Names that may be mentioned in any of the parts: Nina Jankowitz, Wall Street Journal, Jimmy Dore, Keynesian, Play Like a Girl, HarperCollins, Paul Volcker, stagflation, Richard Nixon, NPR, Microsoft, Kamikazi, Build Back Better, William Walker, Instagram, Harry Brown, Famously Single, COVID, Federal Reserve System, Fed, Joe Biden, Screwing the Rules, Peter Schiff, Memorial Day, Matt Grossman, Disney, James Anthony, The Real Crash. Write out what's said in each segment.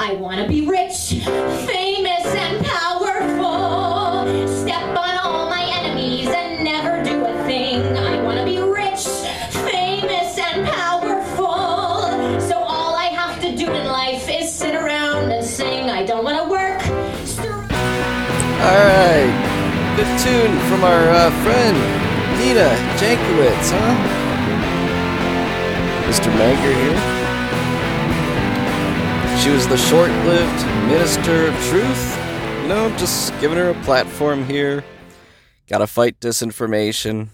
I want to be rich, famous, and powerful. Step on all my enemies and never do a thing. I want to be rich, famous, and powerful. So all I have to do in life is sit around and sing. I don't want to work. All right. Good tune from our friend Nina Jankowitz, huh? Mr. Manger here. She was the short-lived minister of truth. You know, just giving her a platform here. Gotta fight disinformation.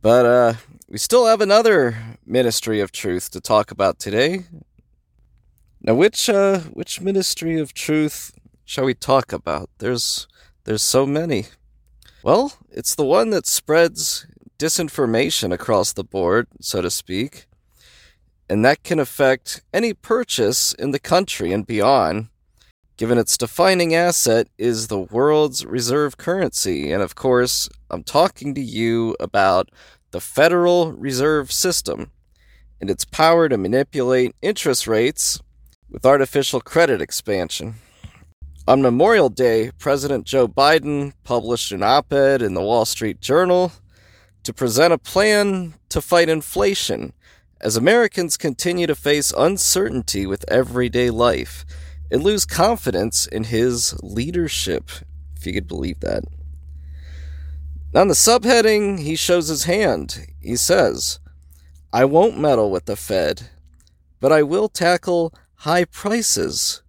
But we still have another ministry of truth to talk about today. Now, which ministry of truth shall we talk about? There's so many. Well, it's the one that spreads disinformation across the board, so to speak. And that can affect any purchase in the country and beyond, given its defining asset is the world's reserve currency. And of course, I'm talking to you about the Federal Reserve System and its power to manipulate interest rates with artificial credit expansion. On Memorial Day, President Joe Biden published an op-ed in the Wall Street Journal to present a plan to fight inflation as Americans continue to face uncertainty with everyday life and lose confidence in his leadership, if you could believe that. On the subheading, he shows his hand. He says, "I won't meddle with the Fed, but I will tackle high prices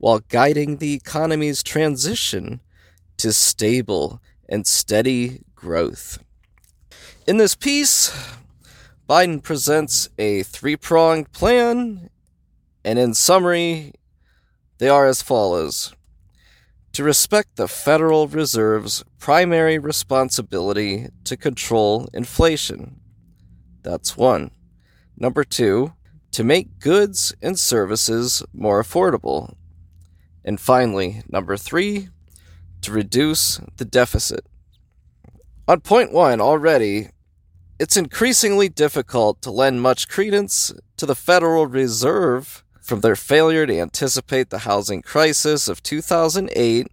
while guiding the economy's transition to stable and steady growth." In this piece, Biden presents a three-pronged plan, and in summary, they are as follows. To respect the Federal Reserve's primary responsibility to control inflation. That's one. Number two, to make goods and services more affordable. And finally, number three, to reduce the deficit. On point one already, it's increasingly difficult to lend much credence to the Federal Reserve from their failure to anticipate the housing crisis of 2008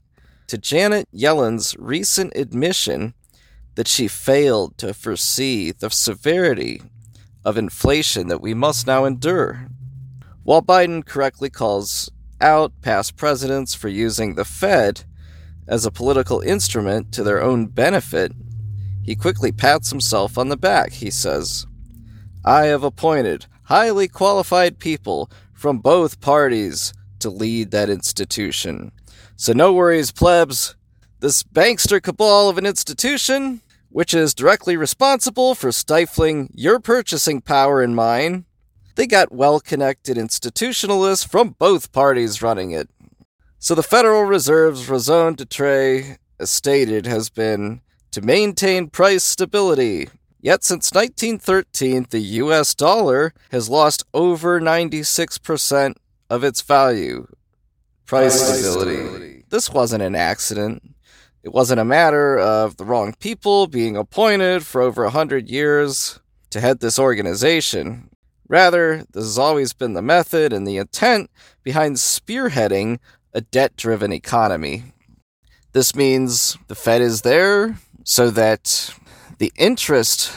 to Janet Yellen's recent admission that she failed to foresee the severity of inflation that we must now endure. While Biden correctly calls out past presidents for using the Fed as a political instrument to their own benefit, he quickly pats himself on the back. He says, "I have appointed highly qualified people from both parties to lead that institution. So no worries, plebs. This bankster cabal of an institution, which is directly responsible for stifling your purchasing power and mine, they got well-connected institutionalists from both parties running it." So the Federal Reserve's raison d'etre, as stated, has been to maintain price stability. Yet since 1913, the U.S. dollar has lost over 96% of its value. Price stability. This wasn't an accident. It wasn't a matter of the wrong people being appointed for over 100 years to head this organization. Rather, this has always been the method and the intent behind spearheading a debt-driven economy. This means the Fed is there so that the interest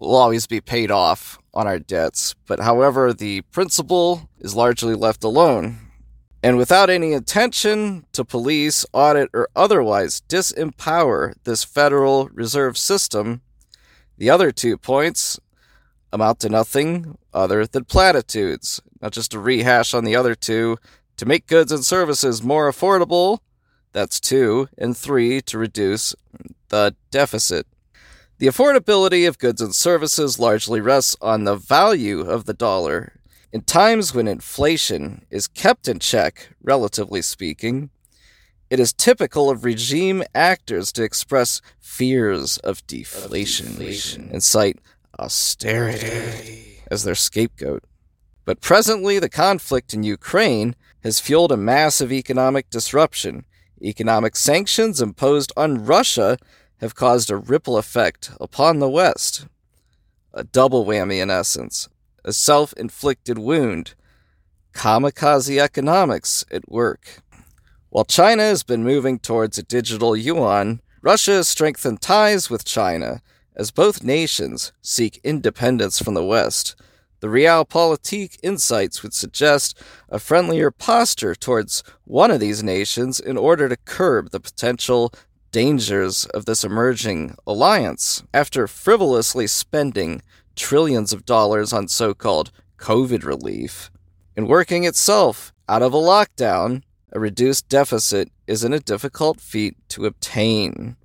will always be paid off on our debts, but however, the principal is largely left alone. And without any intention to police, audit, or otherwise disempower this Federal Reserve System, the other 2 points amount to nothing other than platitudes. Now, just to rehash on the other two, to make goods and services more affordable, that's two, and three, to reduce the deficit. The affordability of goods and services largely rests on the value of the dollar. In times when inflation is kept in check, relatively speaking, it is typical of regime actors to express fears of deflation. And cite austerity as their scapegoat. But presently, the conflict in Ukraine has fueled a massive economic disruption, Economic sanctions imposed on Russia have caused a ripple effect upon the West. A double whammy, in essence. A self-inflicted wound. Kamikaze economics at work. While China has been moving towards a digital yuan, Russia has strengthened ties with China as both nations seek independence from the West. The Realpolitik insights would suggest a friendlier posture towards one of these nations in order to curb the potential dangers of this emerging alliance. After frivolously spending trillions of dollars on so-called COVID relief and working itself out of a lockdown, a reduced deficit isn't a difficult feat to obtain.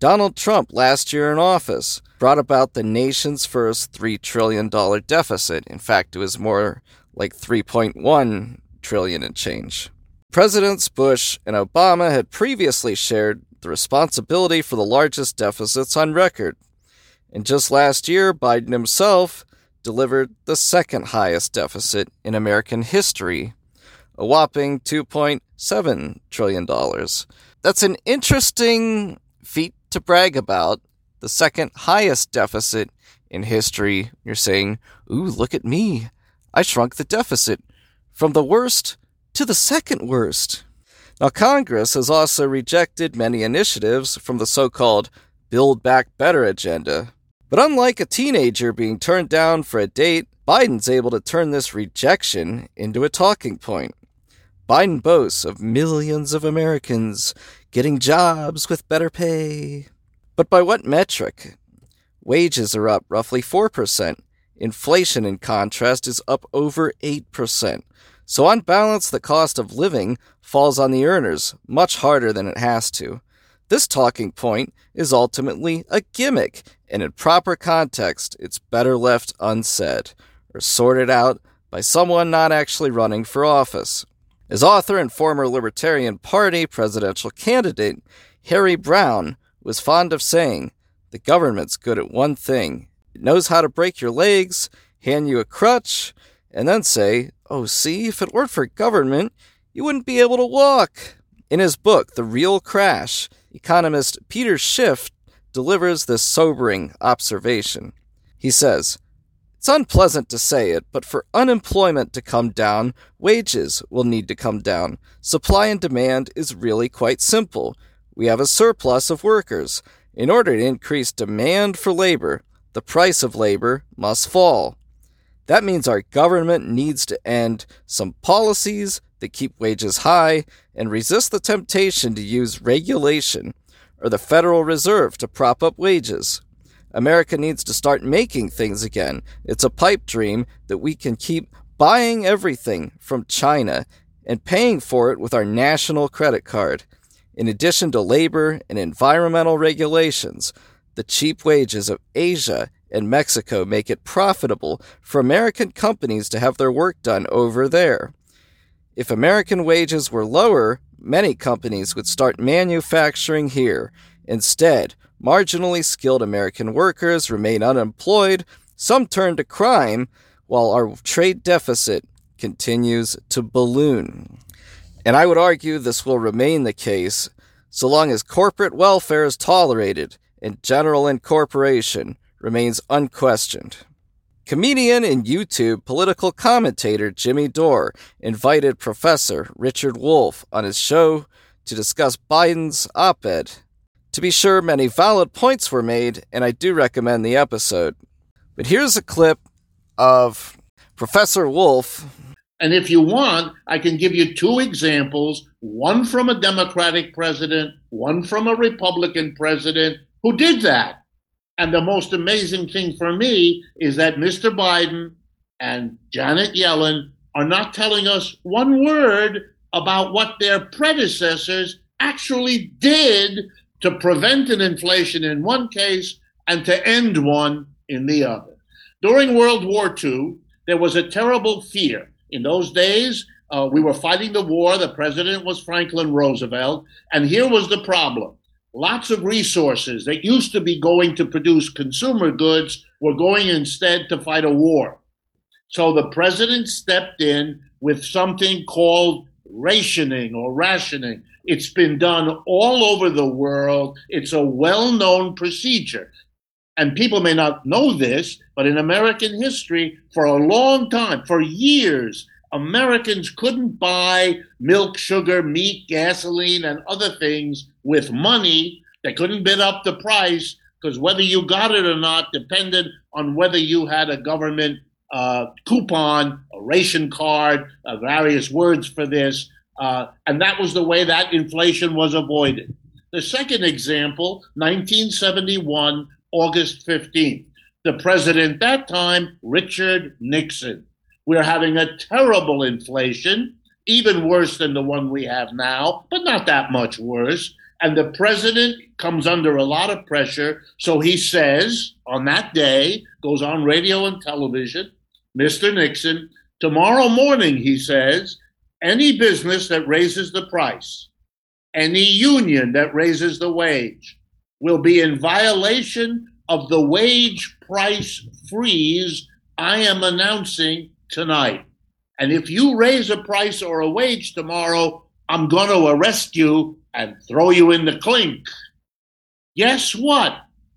Donald Trump, last year in office, brought about the nation's first $3 trillion deficit. In fact, it was more like $3.1 trillion and change. Presidents Bush and Obama had previously shared the responsibility for the largest deficits on record. And just last year, Biden himself delivered the second highest deficit in American history, a whopping $2.7 trillion. That's an interesting feat to brag about, the second highest deficit in history. You're saying, ooh, look at me. I shrunk the deficit from the worst to the second worst. Now, Congress has also rejected many initiatives from the so-called Build Back Better agenda. But unlike a teenager being turned down for a date, Biden's able to turn this rejection into a talking point. Biden boasts of millions of Americans getting jobs with better pay. But by what metric? Wages are up roughly 4%. Inflation, in contrast, is up over 8%. So on balance, the cost of living falls on the earners much harder than it has to. This talking point is ultimately a gimmick, and in proper context, it's better left unsaid or sorted out by someone not actually running for office. As author and former Libertarian Party presidential candidate Harry Brown was fond of saying, the government's good at one thing. It knows how to break your legs, hand you a crutch, and then say, oh, see, if it weren't for government, you wouldn't be able to walk. In his book, The Real Crash, economist Peter Schiff delivers this sobering observation. He says, it's unpleasant to say it, but for unemployment to come down, wages will need to come down. Supply and demand is really quite simple. We have a surplus of workers. In order to increase demand for labor, the price of labor must fall. That means our government needs to end some policies that keep wages high and resist the temptation to use regulation or the Federal Reserve to prop up wages. America needs to start making things again. It's a pipe dream that we can keep buying everything from China and paying for it with our national credit card. In addition to labor and environmental regulations, the cheap wages of Asia and Mexico make it profitable for American companies to have their work done over there. If American wages were lower, many companies would start manufacturing here. Instead, marginally skilled American workers remain unemployed, some turn to crime, while our trade deficit continues to balloon. And I would argue this will remain the case so long as corporate welfare is tolerated and general incorporation remains unquestioned. Comedian and YouTube political commentator Jimmy Dore invited Professor Richard Wolff on his show to discuss Biden's op-ed. To be sure, many valid points were made, and I do recommend the episode. But here's a clip of Professor Wolff. And if you want, I can give you two examples, one from a Democratic president, one from a Republican president who did that. And the most amazing thing for me is that Mr. Biden and Janet Yellen are not telling us one word about what their predecessors actually did to prevent an inflation in one case and to end one in the other. During World War II, there was a terrible fear. In those days, we were fighting the war. The president was Franklin Roosevelt. And here was the problem. Lots of resources that used to be going to produce consumer goods were going instead to fight a war. So the president stepped in with something called rationing or rationing. It's been done all over the world. It's a well-known procedure. And people may not know this, but in American history, for a long time, for years, Americans couldn't buy milk, sugar, meat, gasoline, and other things with money. They couldn't bid up the price because whether you got it or not depended on whether you had a government coupon, a ration card, various words for this. And that was the way that inflation was avoided. The second example, 1971, August 15th. The president that time, Richard Nixon. We're having a terrible inflation, even worse than the one we have now, but not that much worse. And the president comes under a lot of pressure. So he says on that day, goes on radio and television, Mr. Nixon, tomorrow morning, he says, any business that raises the price, any union that raises the wage will be in violation of the wage price freeze I am announcing tonight. And if you raise a price or a wage tomorrow, I'm going to arrest you and throw you in the clink. Guess what?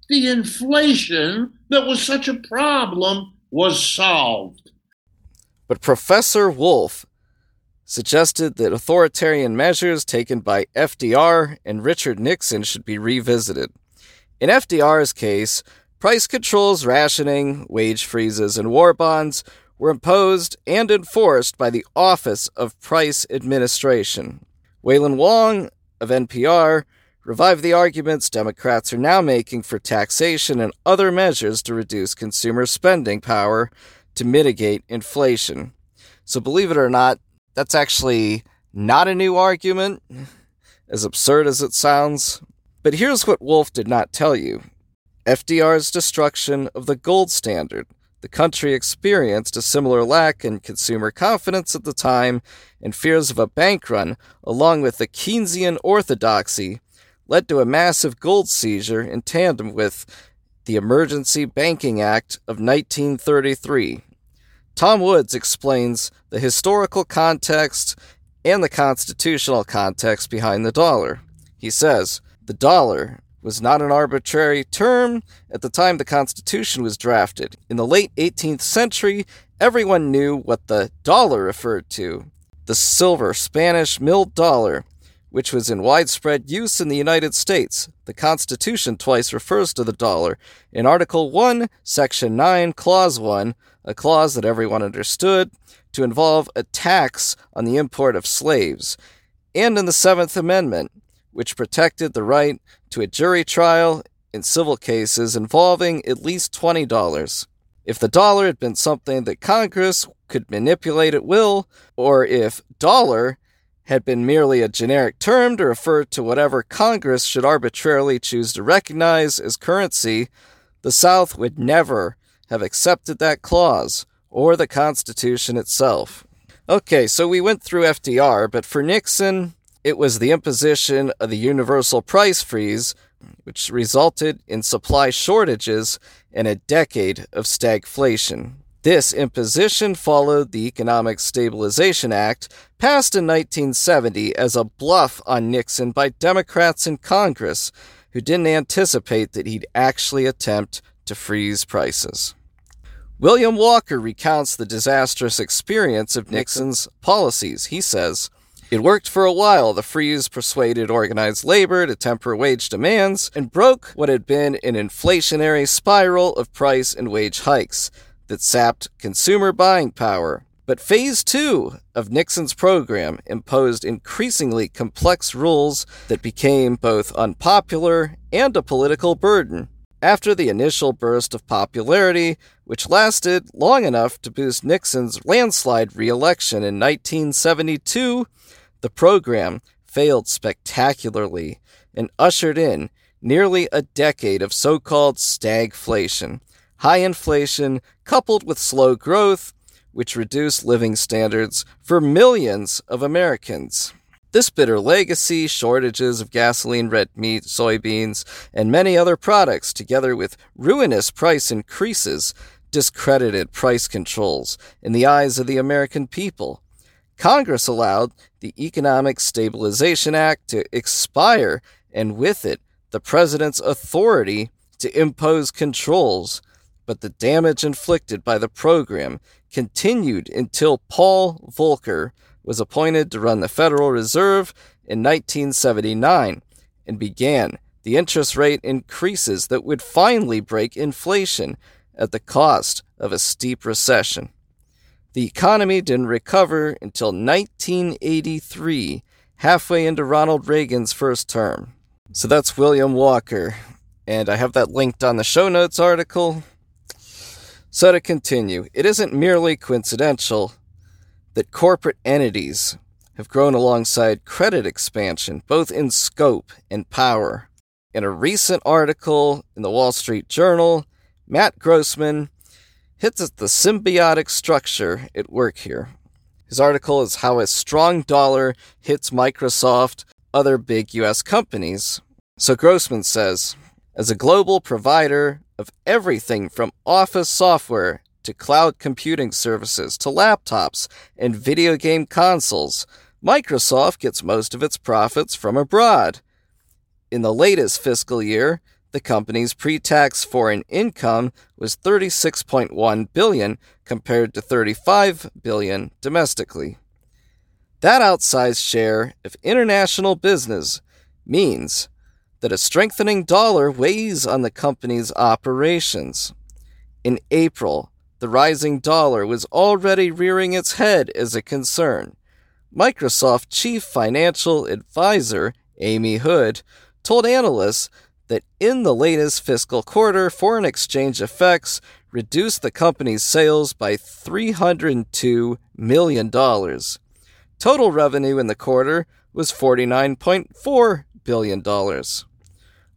The inflation that was such a problem was solved. But Professor Wolff suggested that authoritarian measures taken by FDR and Richard Nixon should be revisited. In FDR's case, price controls, rationing, wage freezes, and war bonds were imposed and enforced by the Office of Price Administration. Waylon Wong of NPR revived the arguments Democrats are now making for taxation and other measures to reduce consumer spending power to mitigate inflation. So believe it or not, that's actually not a new argument, as absurd as it sounds. But here's what Wolff did not tell you. FDR's destruction of the gold standard. The country experienced a similar lack in consumer confidence at the time, and fears of a bank run, along with the Keynesian orthodoxy, led to a massive gold seizure in tandem with the Emergency Banking Act of 1933. Tom Woods explains the historical context and the constitutional context behind the dollar. He says, the dollar was not an arbitrary term at the time the Constitution was drafted. In the late 18th century, everyone knew what the dollar referred to, the silver Spanish milled dollar, which was in widespread use in the United States. The Constitution twice refers to the dollar. In Article 1, Section 9, Clause 1, a clause that everyone understood, to involve a tax on the import of slaves, and in the 7th Amendment, which protected the right to a jury trial in civil cases involving at least $20. If the dollar had been something that Congress could manipulate at will, or if dollar had been merely a generic term to refer to whatever Congress should arbitrarily choose to recognize as currency, the South would never have accepted that clause or the Constitution itself. Okay, so we went through FDR, but for Nixon, it was the imposition of the universal price freeze, which resulted in supply shortages and a decade of stagflation. This imposition followed the Economic Stabilization Act, passed in 1970 as a bluff on Nixon by Democrats in Congress, who didn't anticipate that he'd actually attempt to freeze prices. William Walker recounts the disastrous experience of Nixon's policies. He says, it worked for a while. The freeze persuaded organized labor to temper wage demands and broke what had been an inflationary spiral of price and wage hikes that sapped consumer buying power. But phase two of Nixon's program imposed increasingly complex rules that became both unpopular and a political burden. After the initial burst of popularity, which lasted long enough to boost Nixon's landslide re-election in 1972, the program failed spectacularly and ushered in nearly a decade of so-called stagflation, high inflation coupled with slow growth, which reduced living standards for millions of Americans. This bitter legacy, shortages of gasoline, red meat, soybeans, and many other products, together with ruinous price increases, discredited price controls in the eyes of the American people. Congress allowed the Economic Stabilization Act to expire, and with it, the president's authority to impose controls. But the damage inflicted by the program continued until Paul Volcker was appointed to run the Federal Reserve in 1979 and began the interest rate increases that would finally break inflation at the cost of a steep recession. The economy didn't recover until 1983, halfway into Ronald Reagan's first term. So that's William Walker, and I have that linked on the show notes article. So to continue, it isn't merely coincidental that corporate entities have grown alongside credit expansion, both in scope and power. In a recent article in the Wall Street Journal, Matt Grossman hits at the symbiotic structure at work here. His article is How a Strong Dollar Hits Microsoft, Other Big U.S. Companies. So Grossman says, as a global provider of everything from office software to cloud computing services to laptops and video game consoles, Microsoft gets most of its profits from abroad. In the latest fiscal year, the company's pre-tax foreign income was $36.1 billion compared to $35 billion domestically. That outsized share of international business means that a strengthening dollar weighs on the company's operations. In April, the rising dollar was already rearing its head as a concern. Microsoft Chief Financial Advisor Amy Hood told analysts that in the latest fiscal quarter, foreign exchange effects reduced the company's sales by $302 million. Total revenue in the quarter was $49.4 billion.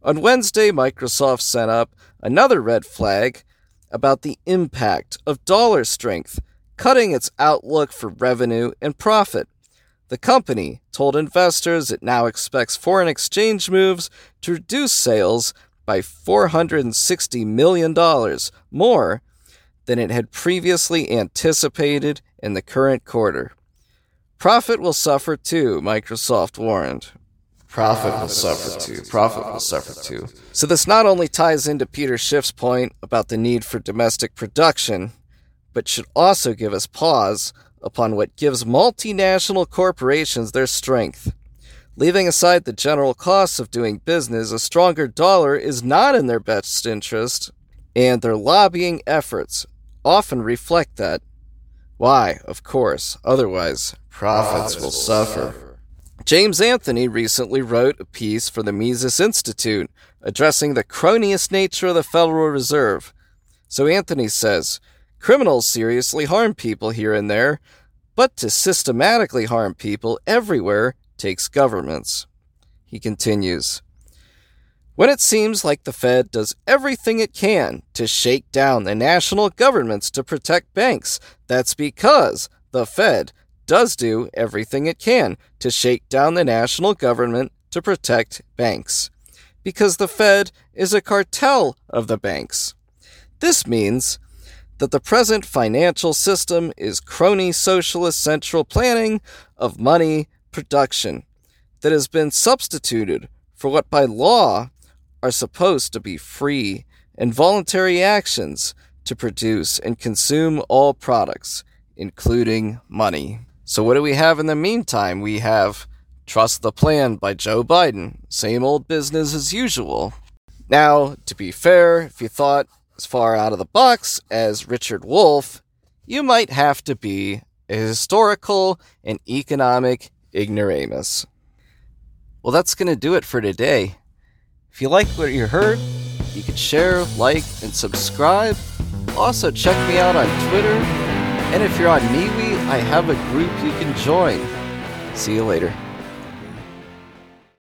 On Wednesday, Microsoft sent up another red flag about the impact of dollar strength, cutting its outlook for revenue and profit. The company told investors it now expects foreign exchange moves to reduce sales by $460 million, more than it had previously anticipated in the current quarter. Profit will suffer too, Microsoft warned. Profit will suffer too. So this not only ties into Peter Schiff's point about the need for domestic production, but should also give us pause upon what gives multinational corporations their strength. Leaving aside the general costs of doing business, a stronger dollar is not in their best interest, and their lobbying efforts often reflect that. Why, of course, otherwise profits will suffer. James Anthony recently wrote a piece for the Mises Institute addressing the cronyist nature of the Federal Reserve. So Anthony says, criminals seriously harm people here and there, but to systematically harm people everywhere takes governments. He continues, when it seems like the Fed does everything it can to shake down the national governments to protect banks, that's because the Fed does do everything it can to shake down the national government to protect banks, because the Fed is a cartel of the banks. This means that the present financial system is crony socialist central planning of money production that has been substituted for what by law are supposed to be free and voluntary actions to produce and consume all products, including money. So what do we have in the meantime? We have Trust the Plan by Joe Biden. Same old business as usual. Now, to be fair, if you thought as far out of the box as Richard Wolff, you might have to be a historical and economic ignoramus. Well, that's going to do it for today. If you like what you heard, you can share, like, and subscribe. Also, check me out on Twitter. And if you're on MeWe, I have a group you can join. See you later.